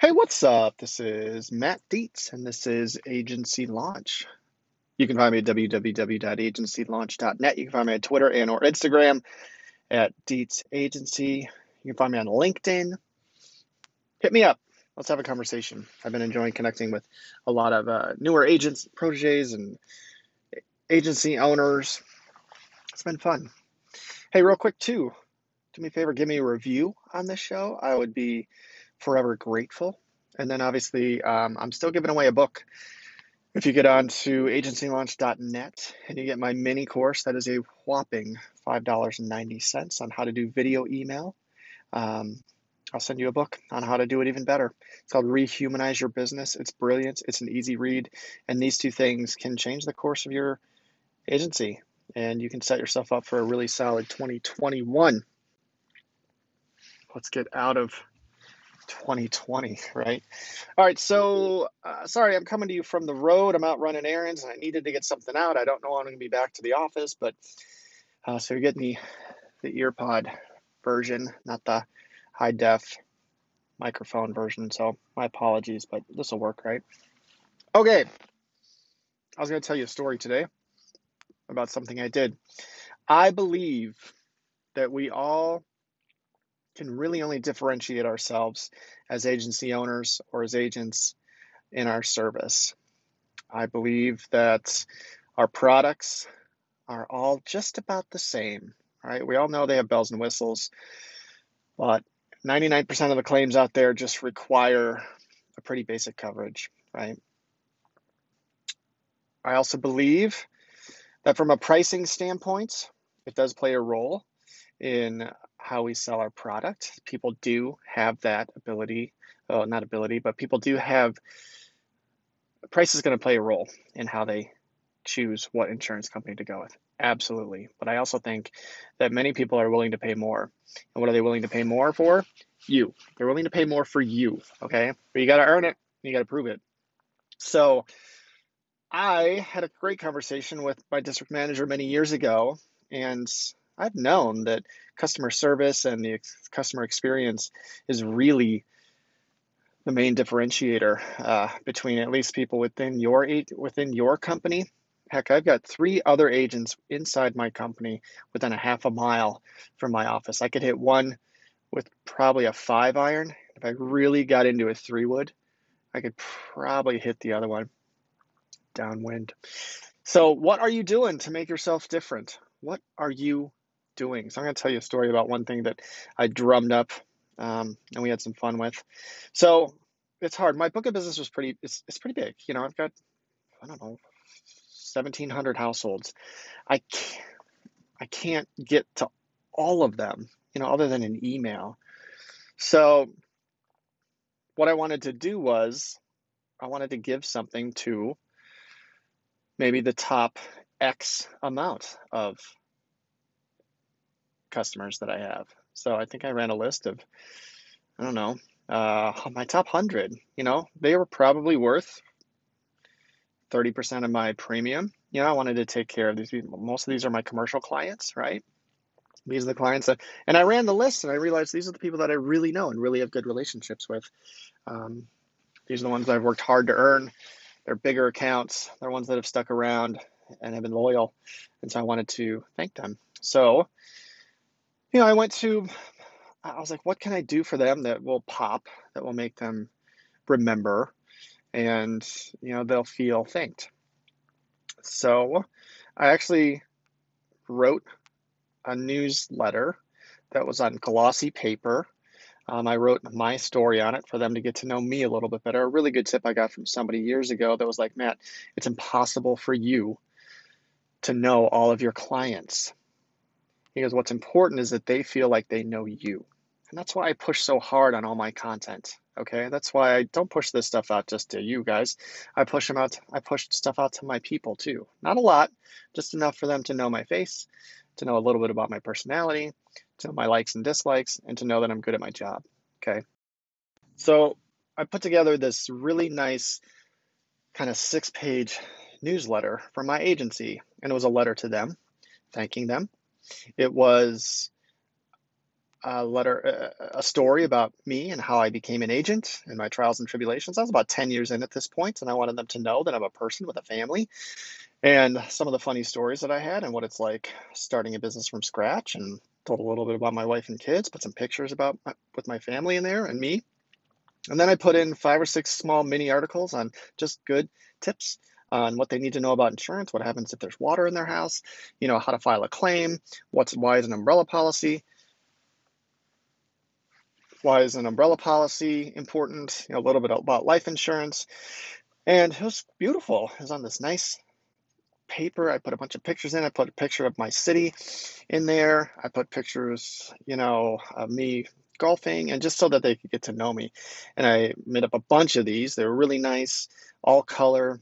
Hey, what's up? This is Matt Dietz, and this is Agency Launch. You can find me at www.agencylaunch.net. You can find me on Twitter and or Instagram at Dietz Agency. You can find me on LinkedIn. Hit me up. Let's have a conversation. I've been enjoying connecting with a lot of newer agents, proteges, and agency owners. It's been fun. Hey, real quick, too, do me a favor, give me a review on this show. I would be forever grateful. And then obviously, I'm still giving away a book. If you get on to agencylaunch.net and you get my mini course, that is a whopping $5.90 on how to do video email. I'll send you a book on how to do it even better. It's called Rehumanize Your Business. It's brilliant. It's an easy read. And these two things can change the course of your agency. And you can set yourself up for a really solid 2021. Let's get out of 2020, right? All right, so sorry, I'm coming to you from the road. I'm out running errands, and I needed to get something out. I don't know when I'm going to be back to the office, but so you're getting the earpod version, not the high def microphone version. So my apologies, but this will work, right? Okay, I was going to tell you a story today about something I did. I believe that we all can really only differentiate ourselves as agency owners or as agents in our service. I believe that our products are all just about the same, right? We all know they have bells and whistles, but 99% of the claims out there just require a pretty basic coverage, right? I also believe that from a pricing standpoint, it does play a role in how we sell our product. People do have that ability, people do have, price is going to play a role in how they choose what insurance company to go with. Absolutely. But I also think that many people are willing to pay more. And what are they willing to pay more for? You. They're willing to pay more for you, okay? But you got to earn it. You got to prove it. So I had a great conversation with my district manager many years ago, and I've known that customer service and the customer experience is really the main differentiator between at least people within your company. Heck, I've got 3 other agents inside my company within a half a mile from my office. I could hit one with probably a 5-iron. If I really got into a 3-wood, I could probably hit the other one downwind. So what are you doing to make yourself different? What are you doing? So I'm going to tell you a story about one thing that I drummed up and we had some fun with. So it's hard. My book of business was it's pretty big. You know, I've got, I don't know, 1,700 households. I can't get to all of them, you know, other than an email. So what I wanted to do was I wanted to give something to maybe the top X amount of customers that I have. So I think I ran a list of, I don't know, my top 100, you know, they were probably worth 30% of my premium. You know, I wanted to take care of these people. Most of these are my commercial clients, right? These are the clients that, and I ran the list and I realized these are the people that I really know and really have good relationships with. These are the ones that I've worked hard to earn. They're bigger accounts. They're ones that have stuck around and have been loyal. And so I wanted to thank them. So, you know, I was like, what can I do for them that will pop, that will make them remember, and, you know, they'll feel thanked. So I actually wrote a newsletter that was on glossy paper. I wrote my story on it for them to get to know me a little bit better. A really good tip I got from somebody years ago that was like, Matt, it's impossible for you to know all of your clients. He goes, what's important is that they feel like they know you. And that's why I push so hard on all my content, okay? That's why I don't push this stuff out just to you guys. I push stuff out to my people too. Not a lot, just enough for them to know my face, to know a little bit about my personality, to know my likes and dislikes, and to know that I'm good at my job, okay? So I put together this really nice kind of 6-page newsletter from my agency, and it was a letter to them, thanking them. It was a story about me and how I became an agent and my trials and tribulations. I was about 10 years in at this point, and I wanted them to know that I'm a person with a family and some of the funny stories that I had and what it's like starting a business from scratch, and told a little bit about my wife and kids, put some pictures about with my family in there and me. And then I put in 5 or 6 small mini articles on just good tips on what they need to know about insurance, what happens if there's water in their house, you know, how to file a claim, why is an umbrella policy important, you know, a little bit about life insurance. And it was beautiful. It was on this nice paper. I put a bunch of pictures in. I put a picture of my city in there. I put pictures, you know, of me golfing, and just so that they could get to know me. And I made up a bunch of these. They were really nice, all color.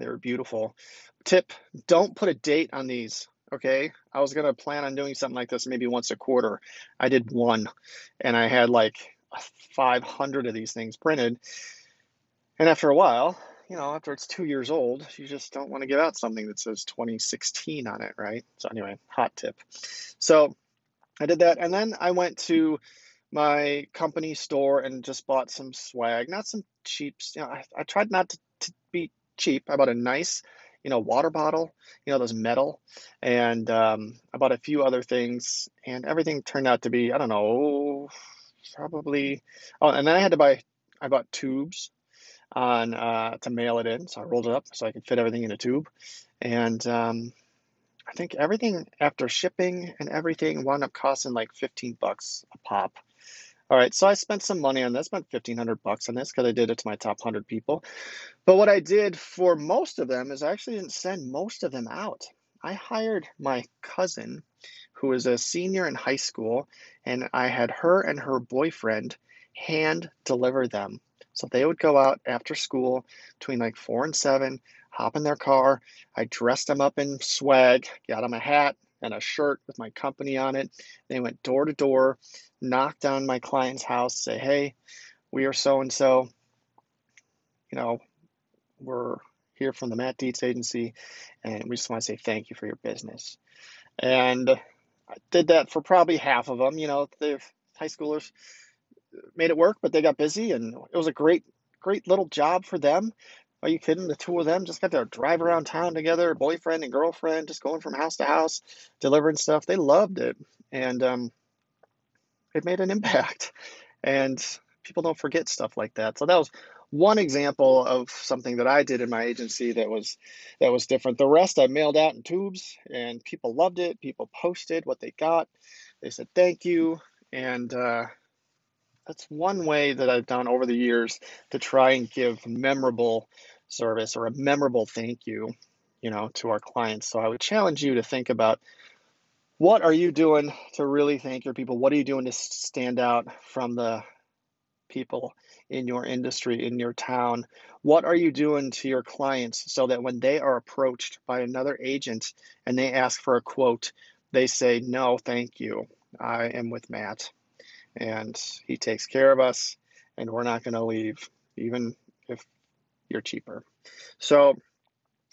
They were beautiful. Tip, don't put a date on these. Okay, I was going to plan on doing something like this maybe once a quarter. I did one, and I had like 500 of these things printed. And after a while, you know, after it's 2 years old, you just don't want to give out something that says 2016 on it, right? So anyway, hot tip. So I did that, and then I went to my company store and just bought some swag, not some cheap, you know, I tried not to be cheap. I bought a nice, you know, water bottle, you know, those metal, and I bought a few other things, and everything turned out to be, I don't know, probably, oh, and then I bought tubes on, to mail it in, so I rolled it up so I could fit everything in a tube, and I think everything after shipping and everything wound up costing like $15 a pop. All right, so I spent some money on this, spent $1,500 on this because I did it to my top 100 people. But what I did for most of them is I actually didn't send most of them out. I hired my cousin, who is a senior in high school, and I had her and her boyfriend hand deliver them. So they would go out after school between like 4 and 7, hop in their car. I dressed them up in swag, got them a hat and a shirt with my company on it. They went door to door, knocked on my client's house, say, hey, we are so-and-so, you know, we're here from the Matt Dietz Agency, and we just want to say thank you for your business. And I did that for probably half of them. You know, the high schoolers made it work, but they got busy, and it was a great, great little job for them. Are you kidding? The two of them just got to drive around town together, boyfriend and girlfriend, just going from house to house, delivering stuff. They loved it. And it made an impact. And people don't forget stuff like that. So that was one example of something that I did in my agency that was different. The rest I mailed out in tubes, and people loved it. People posted what they got. They said thank you. And that's one way that I've done over the years to try and give memorable service or a memorable thank you, you know, to our clients. So I would challenge you to think about, what are you doing to really thank your people? What are you doing to stand out from the people in your industry, in your town? What are you doing to your clients so that when they are approached by another agent and they ask for a quote, they say, no, thank you. I am with Matt, and he takes care of us, and we're not going to leave, even if you're cheaper. So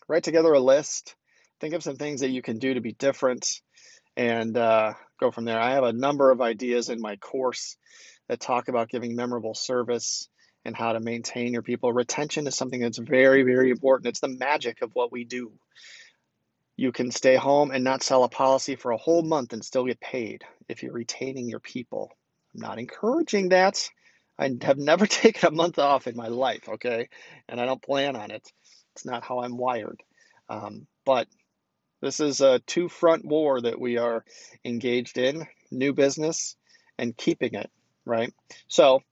write together a list. Think of some things that you can do to be different, and go from there. I have a number of ideas in my course that talk about giving memorable service and how to maintain your people. Retention is something that's very, very important. It's the magic of what we do. You can stay home and not sell a policy for a whole month and still get paid if you're retaining your people. I'm not encouraging that. I have never taken a month off in my life, okay? And I don't plan on it. It's not how I'm wired. But this is a two-front war that we are engaged in, new business and keeping it, right? So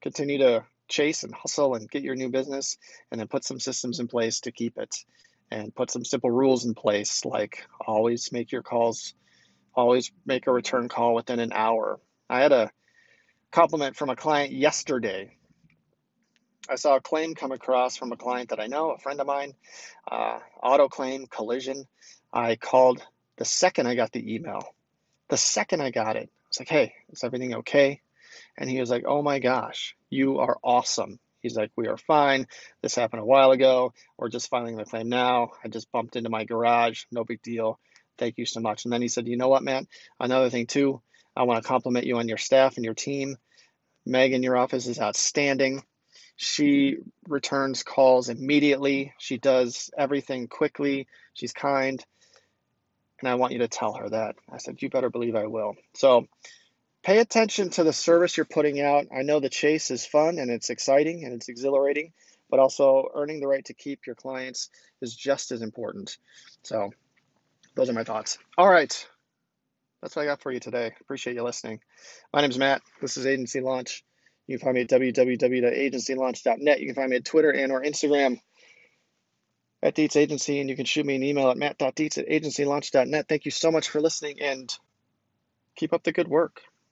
continue to chase and hustle and get your new business, and then put some systems in place to keep it, and put some simple rules in place, like always make your calls, always make a return call within an hour. I had a compliment from a client yesterday. I saw a claim come across from a client that I know, a friend of mine, auto claim, collision. I called the second I got the email. The second I got it, I was like, hey, is everything okay? And he was like, oh my gosh, you are awesome. He's like, we are fine. This happened a while ago. We're just filing the claim now. I just bumped into my garage. No big deal. Thank you so much. And then he said, you know what, man? Another thing too, I want to compliment you on your staff and your team. Megan, your office is outstanding. She returns calls immediately. She does everything quickly. She's kind. And I want you to tell her that. I said, you better believe I will. So pay attention to the service you're putting out. I know the chase is fun and it's exciting and it's exhilarating, but also earning the right to keep your clients is just as important. So those are my thoughts. All right. That's what I got for you today. Appreciate you listening. My name's Matt. This is Agency Launch. You can find me at www.agencylaunch.net. You can find me at Twitter and or Instagram at Dietz Agency, and you can shoot me an email at matt.dietz@agencylaunch.net. Thank you so much for listening, and keep up the good work.